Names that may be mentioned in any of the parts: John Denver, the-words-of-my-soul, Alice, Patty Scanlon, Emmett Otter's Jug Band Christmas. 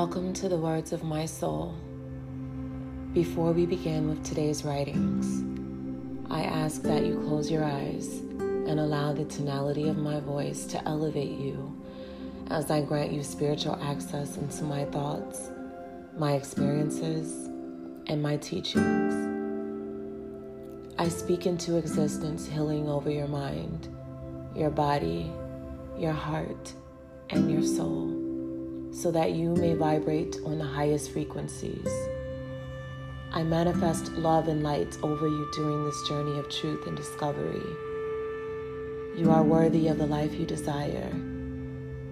Welcome to the words of my soul. Before we begin with today's writings, I ask that you close your eyes and allow the tonality of my voice to elevate you as I grant you spiritual access into my thoughts, my experiences, and my teachings. I speak into existence healing over your mind, your body, your heart, and your soul, so that you may vibrate on the highest frequencies. I manifest love and light over you during this journey of truth and discovery. You are worthy of the life you desire.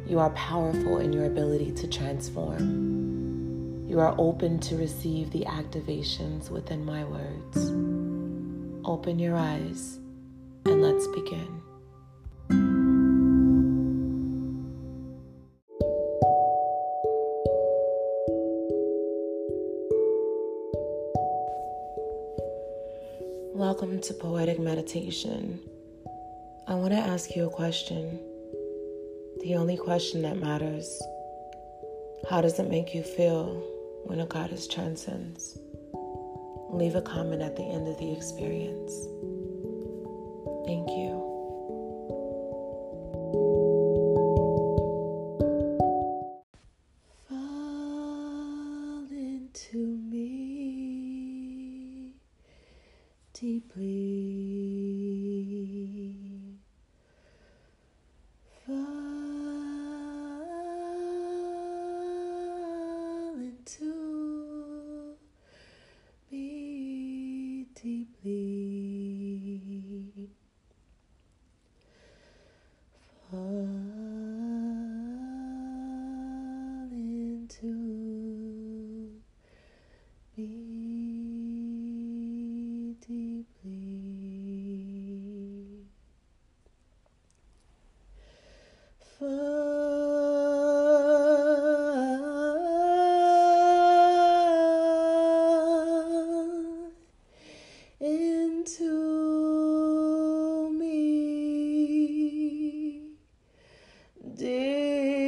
You are powerful in your ability to transform. You are open to receive the activations within my words. Open your eyes and let's begin. Welcome to Poetic Meditation. I want to ask you a question. The only question that matters. How does it make you feel when a goddess transcends? Leave a comment at the end of the experience. Thank you. Fall into me deeply. Fall into deeply. Fall into me deeply. Fall into me deeply.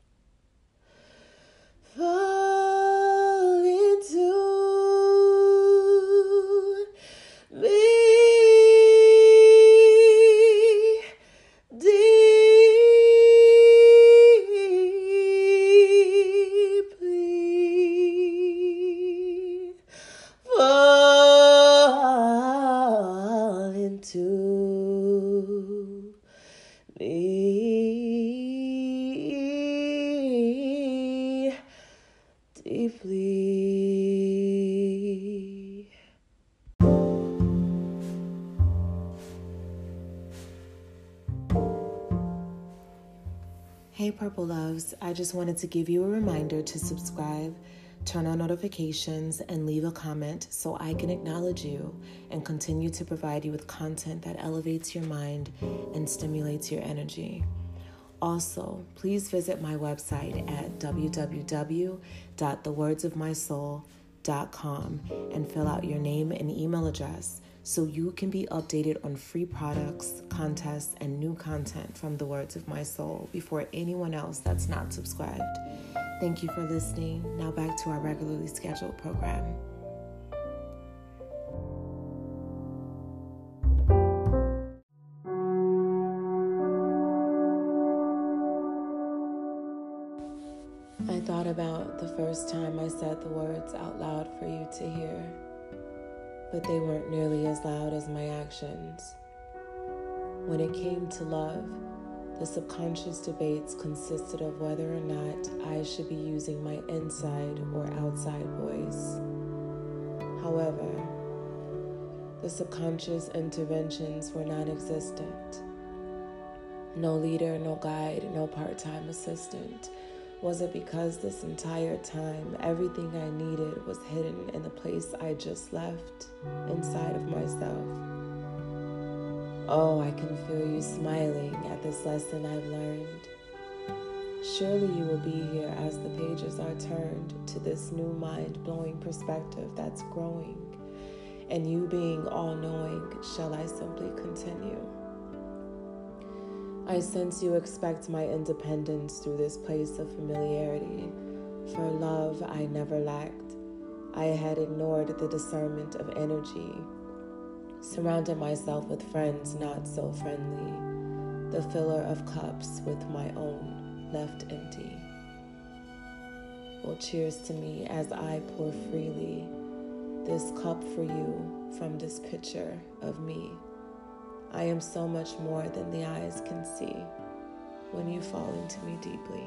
Fall into me deeply. Me deeply. Hey Purple Loves, I just wanted to give you a reminder to subscribe, turn on notifications, and leave a comment so I can acknowledge you and continue to provide you with content that elevates your mind and stimulates your energy. Also, please visit my website at www.thewordsofmysoul.com and fill out your name and email address so you can be updated on free products, contests, and new content from The Words of My Soul before anyone else that's not subscribed. Thank you for listening. Now back to our regularly scheduled program. I thought about the first time I said the words out loud for you to hear, but they weren't nearly as loud as my actions. When it came to love, the subconscious debates consisted of whether or not I should be using my inside or outside voice. However, the subconscious interventions were non-existent. No leader, no guide, no part-time assistant. Was it because this entire time everything I needed was hidden in the place I just left, inside of myself? Oh, I can feel you smiling at this lesson I've learned. Surely you will be here as the pages are turned to this new mind-blowing perspective that's growing, and you being all-knowing, shall I simply continue? I sense you expect my independence through this place of familiarity. For love I never lacked. I had ignored the discernment of energy, surrounded myself with friends not so friendly. The filler of cups with my own left empty. Well, cheers to me as I pour freely this cup for you from this picture of me. I am so much more than the eyes can see when you fall into me deeply.